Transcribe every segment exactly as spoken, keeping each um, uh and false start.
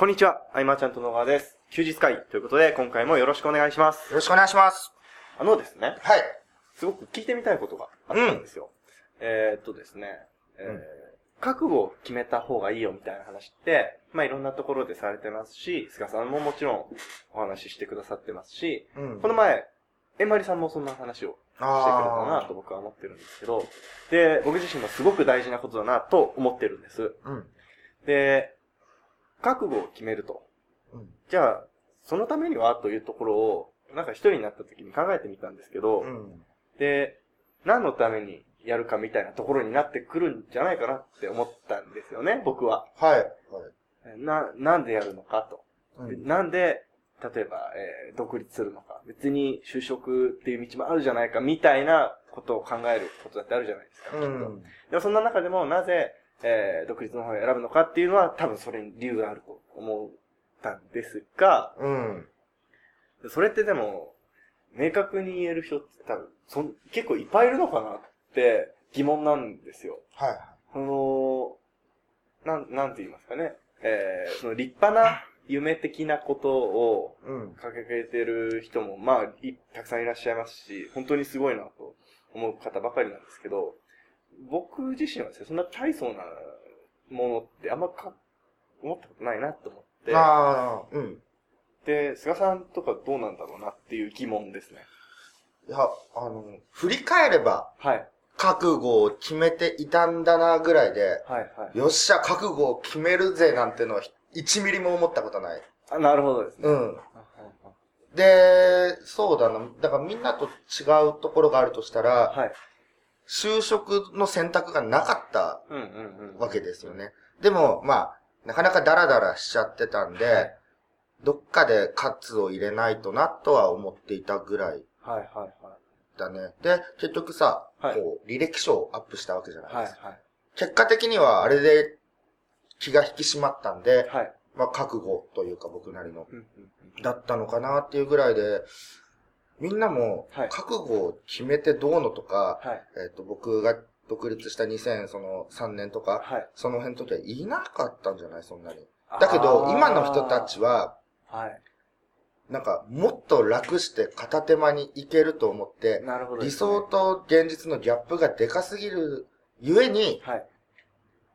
こんにちは、アイマーちゃんと野川です。休日会ということで、今回もよろしくお願いします。よろしくお願いします。あのですね、はい。すごく聞いてみたいことがあったんですよ。うん、えー、っとですね、えーうん、覚悟を決めた方がいいよみたいな話って、まあいろんなところでされてますし、菅さんももちろんお話ししてくださってますし、うん、この前、えんまりさんもそんな話をしてくれたなと僕は思ってるんですけど、で、僕自身もすごく大事なことだなと思ってるんです。うん、で、覚悟を決めると、うん、じゃあそのためにはというところをなんか一人になった時に考えてみたんですけど、うん、で何のためにやるかみたいなところになってくるんじゃないかなって思ったんですよね、僕は。はい、はい、ななんでやるのかと、うん、なんで例えば、えー、独立するのか、別に就職っていう道もあるじゃないかみたいなことを考えることだってあるじゃないですか、うん、でもそんな中でもなぜえー、独立の方を選ぶのかっていうのは多分それに理由があると思ったんですが、うん、それってでも明確に言える人って多分そ結構いっぱいいるのかなって疑問なんですよ。はい。その、なん、なんて言いますかね、えー、その立派な夢的なことを掲げてる人もまあいたくさんいらっしゃいますし、本当にすごいなと思う方ばかりなんですけど、僕自身はですね、そんな大層なものってあんまか思ったことないなと思って。ああ、うん。で、菅さんとかどうなんだろうなっていう疑問ですね。いや、あの、振り返れば、はい。覚悟を決めていたんだなぐらいで、はいはい。よっしゃ、覚悟を決めるぜなんてのはいちミリも思ったことない。あ、なるほどですね。うん。で、そうだな。だからみんなと違うところがあるとしたら、はい。就職の選択がなかったわけですよね。うんうんうん、でも、まあ、なかなかダラダラしちゃってたんで、はい、どっかで活を入れないとなとは思っていたぐらいだね。はいはいはい、で、結局さ、はい、こう履歴書をアップしたわけじゃないですか。はいはい、結果的にはあれで気が引き締まったんで、はい、まあ、覚悟というか僕なりの、うんうんうん、だったのかなっていうぐらいで、みんなも、覚悟を決めてどうのとか、はい、えっと、僕が独立したにせんさんねんとか、はい、その辺の時はいなかったんじゃないそんなに。だけど、今の人たちは、はい、なんか、もっと楽して片手間に行けると思って、なるほどね、理想と現実のギャップがでかすぎるゆえに、はい、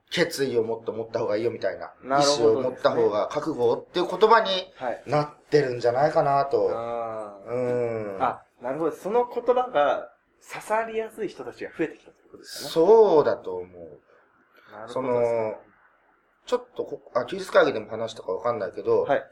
決意をもっと持った方がいいよみたいな、なるほどですね、意思を持った方が覚悟っていう言葉になってるんじゃないかなと。はい、うん。あ、なるほど。その言葉が刺さりやすい人たちが増えてきたということですね。そうだと思う。なるほどですね。その、ちょっとこあ、休日会議でも話したかわかんないけど、はい、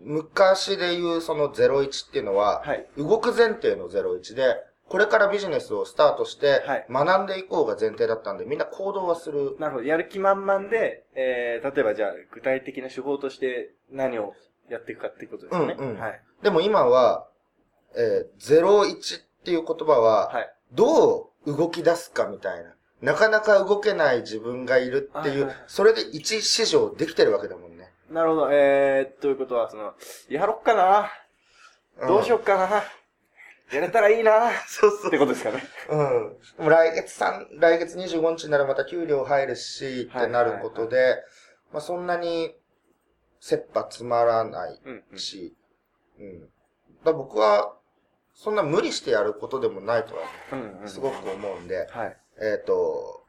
昔で言うそのゼロイチっていうのは、はい、動く前提のゼロイチで、これからビジネスをスタートして、学んでいこうが前提だったんで、はい、みんな行動はする。なるほど。やる気満々で、えー、例えばじゃあ、具体的な手法として何をやっていくかっていうことですね。うん、うん、はい。でも今は、えー、ゼロイチっていう言葉は、はい、どう動き出すかみたいな。なかなか動けない自分がいるっていう、はい、それで一市場できてるわけだもんね。なるほど。えー、ということは、その、やろっかな、うん、どうしよっかな、やれたらいいなそうそう。ってことですかね。うん。来月3、来月にじゅうごにちにならまた給料入るし、ってなることで、はいはいはい、まあそんなに、切羽詰まらないし、うん、うん。うん、だ僕は、そんな無理してやることでもないとは、うん、すごく思うんで、はい、えっと、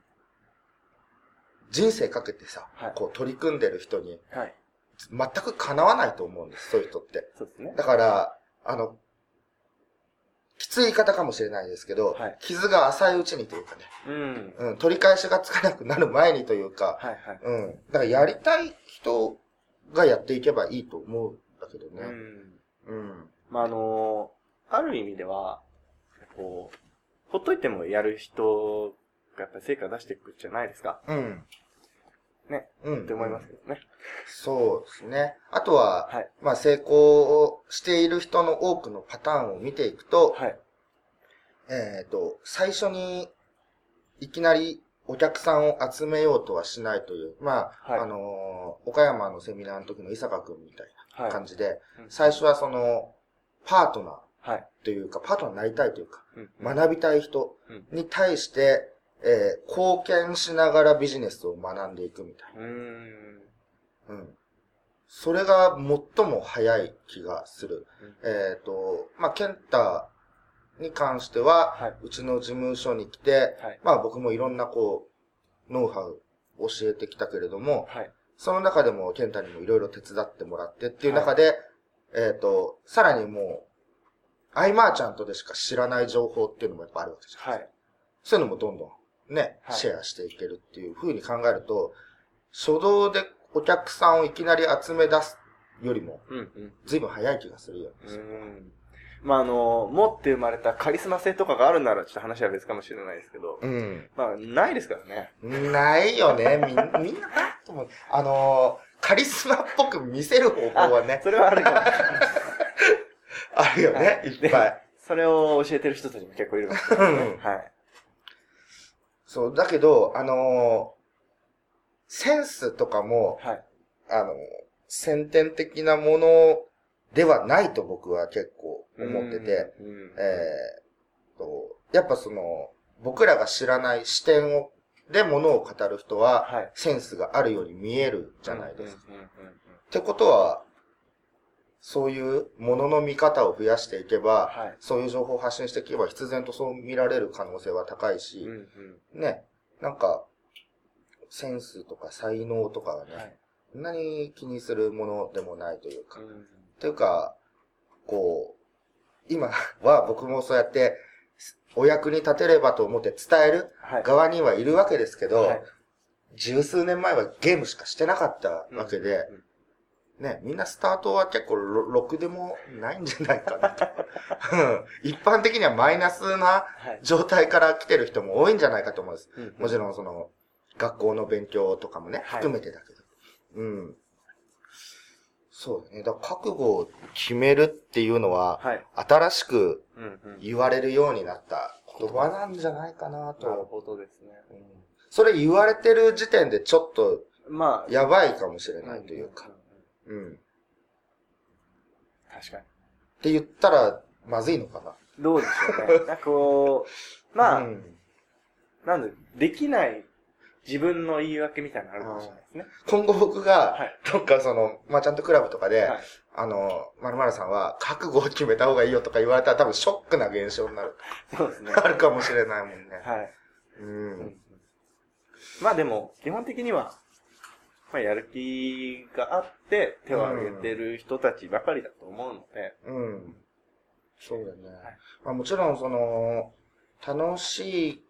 人生かけてさ、はい、こう取り組んでる人に、はい、全く叶わないと思うんです、そういう人って。そうですね。だから、あの、きつい言い方かもしれないですけど、はい、傷が浅いうちにというかね、うんうん、取り返しがつかなくなる前にというか、はいはい、うん、だからやりたい人がやっていけばいいと思うんだけどね。うんうん、まああのー、ある意味ではこうほっといてもやる人がやっぱり成果出していくじゃないですか。うん、ね、うん、って思いますけどね。うん、そうですね。あとは、はい、まあ成功をしている人の多くのパターンを見ていくと、はい、えっと、最初にいきなりお客さんを集めようとはしないという、まあ、はい、あのー、岡山のセミナーの時の伊坂くんみたいな感じで、はい、最初はその、パートナーというか、はい、パートナーになりたいというか、うん、学びたい人に対して、えー、貢献しながらビジネスを学んでいくみたいな。うーん、うん。それが最も早い気がする。うん、えっ、ー、と、まあ、ケンタに関しては、はい、うちの事務所に来て、はい、まあ、僕もいろんなこう、ノウハウを教えてきたけれども、はい、その中でもケンタにもいろいろ手伝ってもらってっていう中で、はい、えっ、ー、と、さらにもう、アイマーちゃんとでしか知らない情報っていうのもやっぱあるわけじゃないですか。はい、そういうのもどんどんね、はい、シェアしていけるっていう風に考えると、初動でお客さんをいきなり集め出すよりも、随分早い気がするようです。うんうん、まあ、あの、持って生まれたカリスマ性とかがあるなら、ちょっと話は別かもしれないですけど、うん、まあ、ないですからね。ないよね。みんな、みんな、と思う。あの、カリスマっぽく見せる方法はね。それはあるよね。あるよね、はい、いっぱい。それを教えてる人たちも結構いるわけですね。うん、はい。そう、だけど、あの、センスとかも、はい、あの、先天的なものではないと僕は結構思ってて、うんうん、えー、と、やっぱその、僕らが知らない視点を、で物を語る人は、はい、センスがあるように見えるじゃないですか。うんうんうんうん、ってことは、そういうものの見方を増やしていけば、はい、そういう情報を発信していけば、必然とそう見られる可能性は高いし、うんうん、ね、なんか、センスとか才能とかはね、はい、そんなに気にするものでもないというか、うん、というか、こう、今は僕もそうやってお役に立てればと思って伝える側にはいるわけですけど、はい、十数年前はゲームしかしてなかったわけで、うん、ね、みんなスタートは結構ろくでもないんじゃないかなと。一般的にはマイナスな状態から来てる人も多いんじゃないかと思うんです。うん、もちろんその、学校の勉強とかもね、含めてだけど。はい、うん。そうだね。だから覚悟を決めるっていうのは、はい、新しく言われるようになった言葉なんじゃないかなと。なるほどですね、うん。それ言われてる時点でちょっと、まあ、やばいかもしれないというか。うん。確かに。って言ったら、まずいのかな。どうでしょうね。なんかこう、まあ、うん、なんで、できない、自分の言い訳みたいなのあるかもしれないですね。今後僕が、どっかその、マーチャントクラブとかで、はい、あの、〇〇さんは覚悟を決めた方がいいよとか言われたら多分ショックな現象になる。そうですね。あるかもしれないもんね。はい。うん。うん、まあでも、基本的には、まあやる気があって手を挙げてる人たちばかりだと思うので。うん。うん、そうだね。はい、まあもちろんその、楽しい、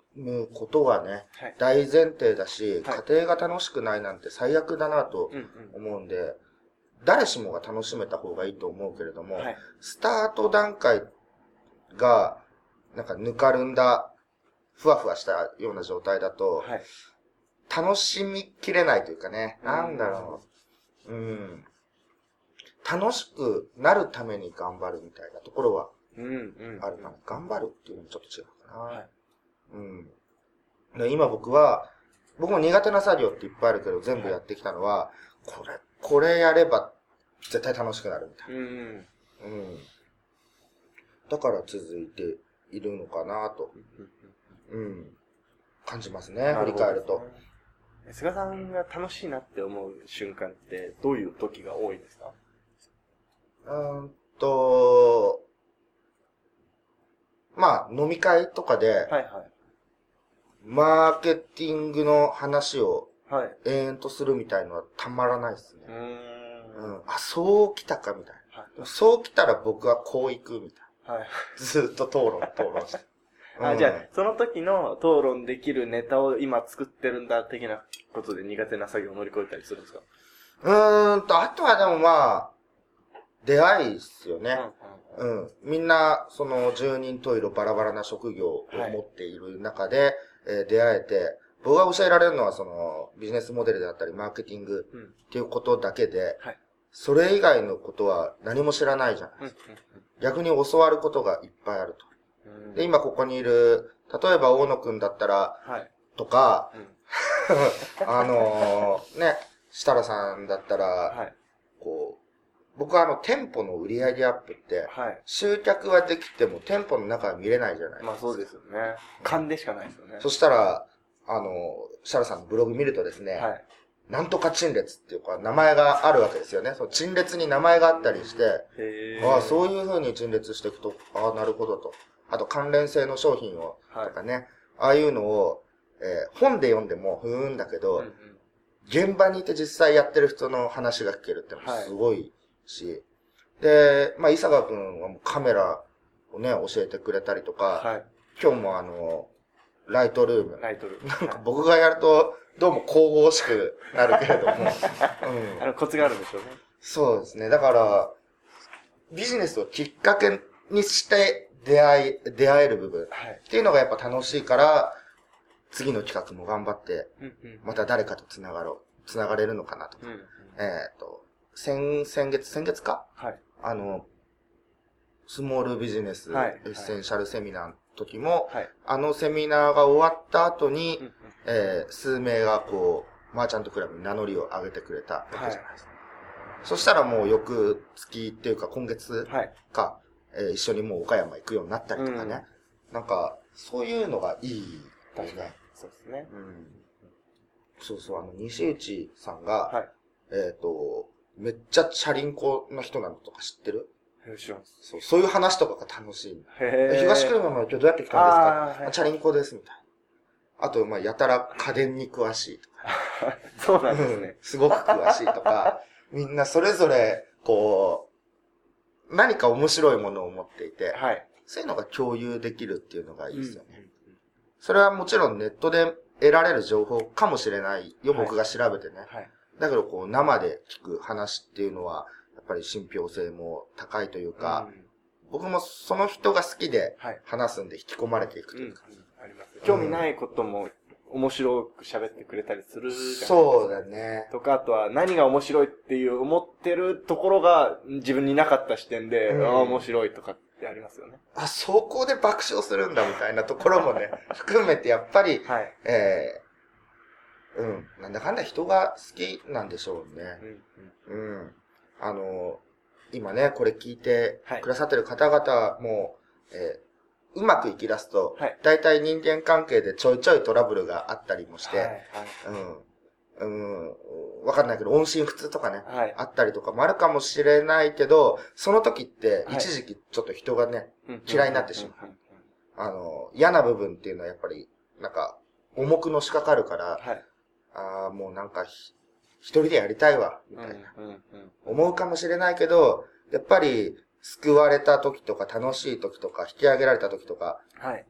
ことはね、はい、大前提だし、はい、家庭が楽しくないなんて最悪だなと思うんで、うんうん、誰しもが楽しめた方がいいと思うけれども、はい、スタート段階がなんかぬかるんだふわふわしたような状態だと、はい、楽しみきれないというかね、うん、なんだろう、うん、楽しくなるために頑張るみたいなところはあるかな、うんうんうん、頑張るっていうのもちょっと違うかな。はい、うん、今僕は、僕も苦手な作業っていっぱいあるけど、全部やってきたのは、これ、これやれば絶対楽しくなるみたいな。うんうん、だから続いているのかなと、うん、感じますね、振り返ると。菅さんが楽しいなって思う瞬間って、どういう時が多いですか？うーんと、まあ、飲み会とかで、はいはい、マーケティングの話を延々とするみたいのはたまらないですね。はい、うんうん、あ、そう来たかみたいな、はい。そう来たら僕はこう行くみたいな。はい、ずっと討論、討論して。あ、うん、じゃあ、その時の討論できるネタを今作ってるんだ的なことで苦手な作業を乗り越えたりするんですか？うーんと、あとはでもまあ、出会いですよね。うん、うんうん。みんな、その、十人十色バラバラな職業を持っている中で、はい、えー、出会えて、僕が教えられるのはそのビジネスモデルであったりマーケティングっていうことだけで、うんはい、それ以外のことは何も知らないじゃないですか。うんうん、逆に教わることがいっぱいあると。うん、で、今ここにいる、例えば大野くんだったら、はい、とか、うん、あのー、ね、設楽さんだったら、はい、こう、僕はあの、店舗の売り上げアップって、はい、集客はできても店舗の中は見れないじゃないですか。まあそうですよね。勘でしかないですよね。そしたら、あの、設楽さんのブログ見るとですね、はい、なんとか陳列っていうか、名前があるわけですよね。その陳列に名前があったりして、へー、ああ、そういう風に陳列していくと、ああ、なるほどと。あと関連性の商品を、とかね、はい、ああいうのを、えー、本で読んでも、ふーんだけど、うんうん、現場にいて実際やってる人の話が聞けるってのもすごいし、はい、で、まあ、伊坂くんはもうカメラをね、教えてくれたりとか、はい、今日もあの、ライトルーム。ライトルーム。なんか僕がやると、どうも神々しくなるけれども。うん、あのコツがあるんですよね。そうですね。だから、ビジネスをきっかけにして出会い、出会える部分っていうのがやっぱ楽しいから、次の企画も頑張って、また誰かとつながろう、つながれるのかなとか。うんうん、えっと、先、先月、先月か、はい、あの、スモールビジネスエッセンシャルセミナー、はいはい時も、はい、あのセミナーが終わった後に、うんうん、えー、数名がこう、マーチャントクラブに名乗りを上げてくれたわけじゃないですか。はい、そしたらもう翌月っていうか今月か、はい、えー、一緒にもう岡山行くようになったりとかね。うん、なんか、そういうのがいいですね。そうですね。うん、そうそう、あの、西内さんが、はい、えっと、めっちゃチャリンコの人なのとか知ってる？そう、そういう話とかが楽しい。東久留米まで今日どうやって来たんですか、はい、チャリンコですみたいな。あと、まあ、やたら家電に詳しいとか。そうなんですね、うん。すごく詳しいとか、みんなそれぞれ、こう、何か面白いものを持っていて、はい、そういうのが共有できるっていうのがいいですよね。うん、それはもちろんネットで得られる情報かもしれないよ、僕が調べてね。はいはい、だけど、こう、生で聞く話っていうのは、やっぱり信憑性も高いというか、うん、僕もその人が好きで話すんで引き込まれていくというか、興味ないことも面白く喋ってくれたりするじゃないですか。そうだね。とか、あとは何が面白いっていう思ってるところが自分になかった視点で、うん、ああ面白いとかってありますよね。あ、そこで爆笑するんだみたいなところもね、含めてやっぱり、はい、えー、うん、なんだかんだ人が好きなんでしょうね。うん。うん、あの、今ね、これ聞いてくださってる方々も、はい、えー、うまくいき出すと、はい、大体人間関係でちょいちょいトラブルがあったりもして、はいはい、うん、うん、わかんないけど、音信不通とかね、はい、あったりとかもあるかもしれないけど、その時って一時期ちょっと人がね、はい、嫌いになってしまう。あの、嫌な部分っていうのはやっぱり、なんか、重くのしかかるから、はい、ああ、もうなんか、一人でやりたいわ、みたいな。思うかもしれないけど、やっぱり、救われた時とか、楽しい時とか、引き上げられた時とか、はい。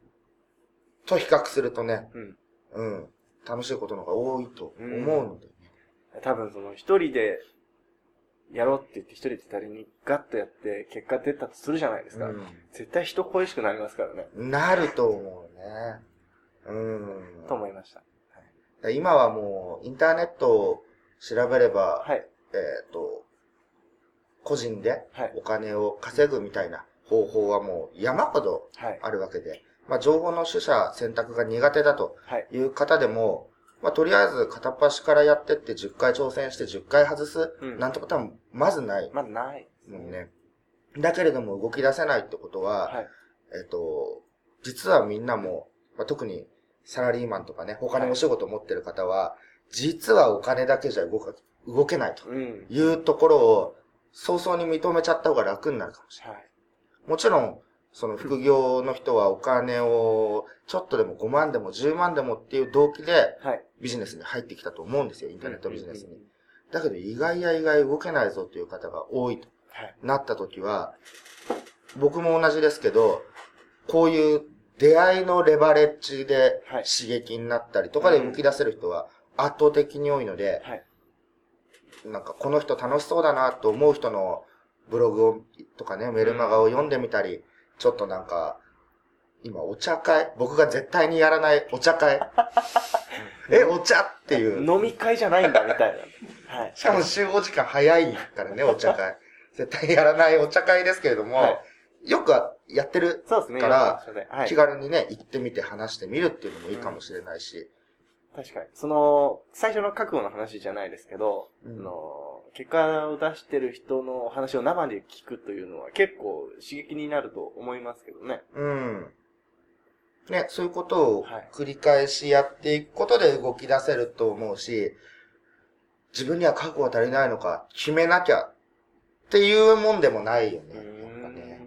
と比較するとね、うん、うん。楽しいことの方が多いと思うので、ね、うん。多分その、一人で、やろうって言って、一人で誰にガッとやって、結果出たとするじゃないですか。うん、絶対人恋しくなりますからね。なると思うね。うん。と思いました。はい、今はもう、インターネットを、調べれば、はい、えっと、個人でお金を稼ぐみたいな方法はもう山ほどあるわけで、はい、まあ情報の取捨選択が苦手だという方でも、まあとりあえず片っ端からやってってじゅっかい挑戦してじゅっかい外すなんてことはまずない。まずない。ね。だけれども動き出せないってことは、はい、えっと、実はみんなも、まあ、特にサラリーマンとかね、他のお仕事を持ってる方は、はい、実はお金だけじゃ動か、動けないというところを早々に認めちゃった方が楽になるかもしれない。はい、もちろん、その副業の人はお金をちょっとでもごまんでもじゅうまんでもっていう動機でビジネスに入ってきたと思うんですよ、インターネットビジネスに。だけど意外や意外動けないぞという方が多いとなった時は、僕も同じですけど、こういう出会いのレバレッジで刺激になったりとかで動き出せる人は、圧倒的に多いので、はい、なんかこの人楽しそうだなと思う人のブログをとかね、メルマガを読んでみたり、ちょっとなんか、今お茶会、僕が絶対にやらないお茶会。え、お茶っていう。飲み会じゃないんだみたいな。はい、しかも集合時間早いからね、お茶会。絶対やらないお茶会ですけれども、はい、よくやってるから、ね、はい、気軽にね、行ってみて話してみるっていうのもいいかもしれないし、うん、確かに。その、最初の覚悟の話じゃないですけど、うん、の結果を出してる人の話を生で聞くというのは結構刺激になると思いますけどね。うん。ね、そういうことを繰り返しやっていくことで動き出せると思うし、自分には覚悟が足りないのか、決めなきゃっていうもんでもないよね。やっぱね。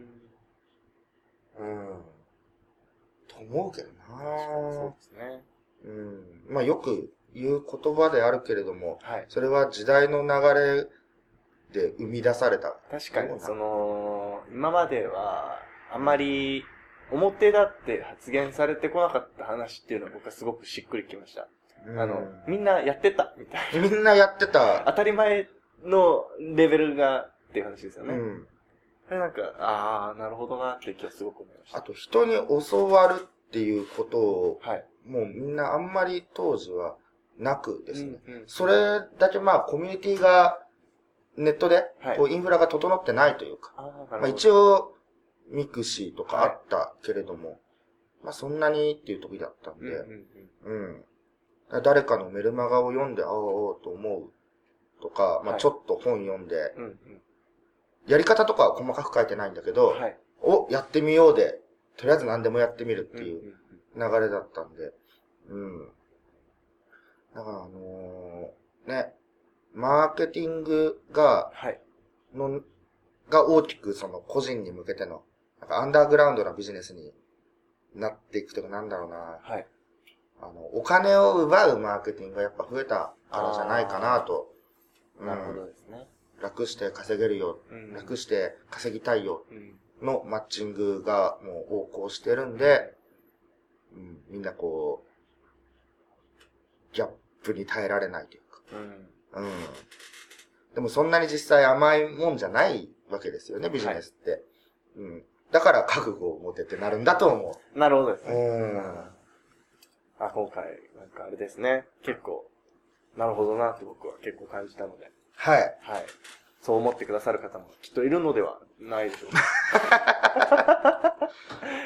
うん。と思うけどなぁ。そうですね。うん。まあよく言う言葉であるけれども、はい、それは時代の流れで生み出された。確かに、その、今まではあんまり表だって発言されてこなかった話っていうのは僕はすごくしっくりきました。あの、うん、みんなやってた、みたいな。みんなやってた。当たり前のレベルが、っていう話ですよね。うん。それなんか、あー、なるほどなって気はすごく思いました。あと、人に教わるっていうことを、はい、もうみんなあんまり当時はなくですね。うんうん、それだけまあ、コミュニティが、ネットで、こう、インフラが整ってないというか、はい、まあ一応、ミクシーとかあったけれども、はい、まあそんなにっていう時だったんで、うん、うん。うん誰かのメルマガを読んで、ああ、と思うとか、まあ、ちょっと本読んで、はいうんうん、やり方とかは細かく書いてないんだけど、はい、お、やってみようで、とりあえず何でもやってみるっていう流れだったんで、うん。だから、あのー、ね、マーケティングが、はい、の、が大きくその個人に向けての、なんかアンダーグラウンドなビジネスになっていくとかなんだろうな。はいあの、お金を奪うマーケティングがやっぱ増えたからじゃないかなと。なるほどですね。楽して稼げるよ。うん、楽して稼ぎたいよ。のマッチングがもう横行してるんで、うん、みんなこう、ギャップに耐えられないというか。うん。うん、でもそんなに実際甘いもんじゃないわけですよね、ビジネスって。はい、うん。だから覚悟を持てってなるんだと思う。なるほどですね。うんあ、今回、なんかあれですね。結構、なるほどなって僕は結構感じたので。はい。はい。そう思ってくださる方もきっといるのではないでしょうか。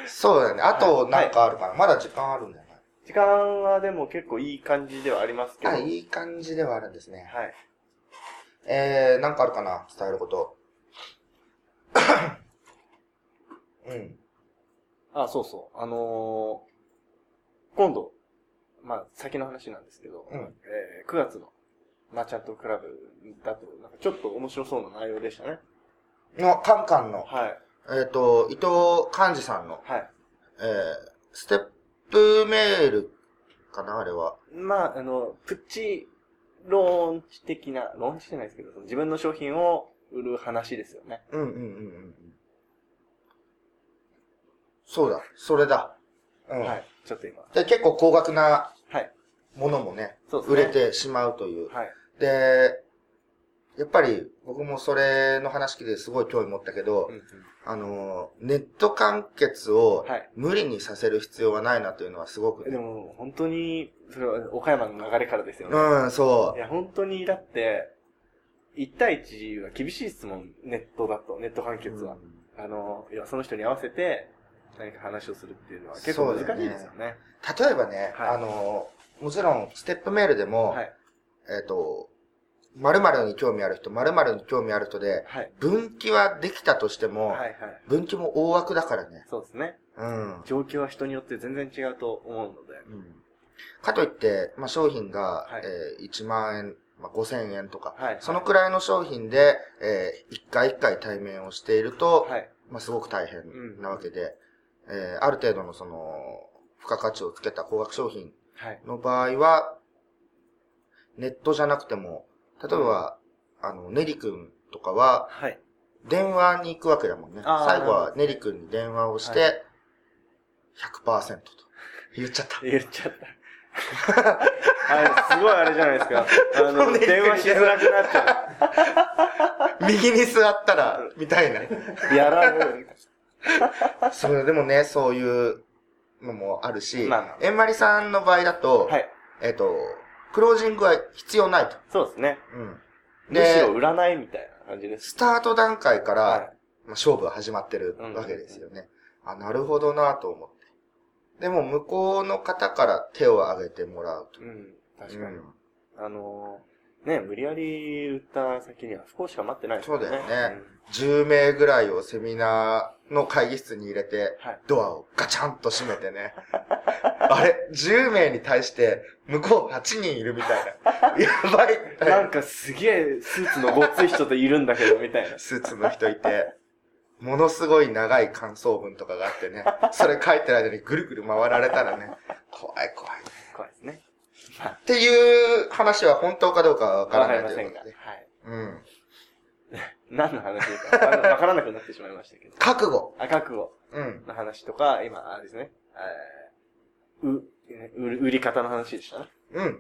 そうだね。あと、なんかあるかな、はい。まだ時間あるんじゃない？時間はでも結構いい感じではありますけど。あ、いい感じではあるんですね。はい。えー、なんかあるかな？伝えること。うん。あ、そうそう。あのー、今度、まあ、先の話なんですけど、うんえー、くがつのマーチャントクラブだと、なんかちょっと面白そうな内容でしたね。の、カンカンの、はい、えっ、ー、と、伊藤寛治さんの、はいえー、ステップメールかな、あれは。まあ、あの、プチローンチ的な、ローンチじゃないですけど、自分の商品を売る話ですよね。うんうんうんうん。そうだ、それだ。うん、はい。ちょっと今。で、結構高額なものもね、はい、そうですね売れてしまうという、はい。で、やっぱり僕もそれの話聞いてすごい興味持ったけど、うんうん、あの、ネット完結を無理にさせる必要はないなというのはすごく、ねはい。でも本当に、それは岡山の流れからですよね。うん、そう。いや、本当にだって、いち対いちは厳しいですもん、ネットだと、ネット完結は。うん、あの、いや、その人に合わせて、何か話をするっていうのは結構難しいですよね。ね例えばね、はい、あの、もちろんステップメールでも、はい、えっ、ー、と、〇〇に興味ある人、〇〇に興味ある人で、はい、分岐はできたとしても、はいはい、分岐も大枠だからね。そうですね。うん。状況は人によって全然違うと思うので。うん、かといって、まあ、商品が、はいえー、いちまんえん、まあ、ごせんえんとか、はいはい、そのくらいの商品で、えー、いっかいいっかい対面をしていると、はい、まあ、すごく大変なわけで、うんえー、ある程度のその、付加価値をつけた高額商品の場合は、ネットじゃなくても、例えば、うん、あの、ネリ君とかは、電話に行くわけだもんね。最後はネリ君に電話をしてひゃくパーセント と。言っちゃった。言っちゃった。あすごいあれじゃないですか。あの、電話しづらくなっちゃう。右に座ったら、みたいな。やらない。それでもね、そういうのもあるし、まあ、えんまりさんの場合だと、はい、えっ、ー、と、クロージングは必要ないと。そうですね。うん。で、むしろ売らないみたいな感じです、ね。スタート段階から、はいまあ、勝負は始まってるわけですよね。うんうんうん、あ、なるほどなと思って。でも、向こうの方から手を挙げてもらうと。うん、確かに。うん、あのー、ね、無理やり売った先には不幸しか待ってないですね。そうだよね、うん。じゅう名ぐらいをセミナーの会議室に入れて、はい、ドアをガチャンと閉めてね。あれ、じゅうめいに対して、向こうはちにんいるみたいな。やばいみたいな。なんかすげえスーツのごっつい人といるんだけど、みたいな。スーツの人いて、ものすごい長い感想文とかがあってね、それ書いてる間にぐるぐる回られたらね、怖い怖い。怖いですね。っていう話は本当かどうかはわからないということで。はい。うん。何の話かわからなくなってしまいましたけど。覚悟。あ、覚悟。うん。の話とか、今、あれですね。う、う、売り方の話でしたね。うん。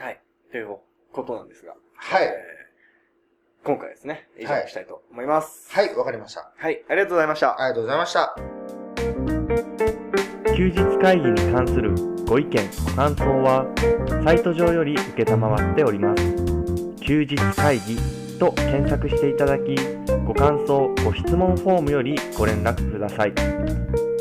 はい。ということなんですが。はい。えー、今回ですね、以上にしたいと思います。はい、わ、はい、かりました。はい、ありがとうございました。ありがとうございました。休日会議に関するご意見、ご感想は、サイト上より受けたまわっております。休日会議と検索していただき、ご感想、ご質問フォームよりご連絡ください。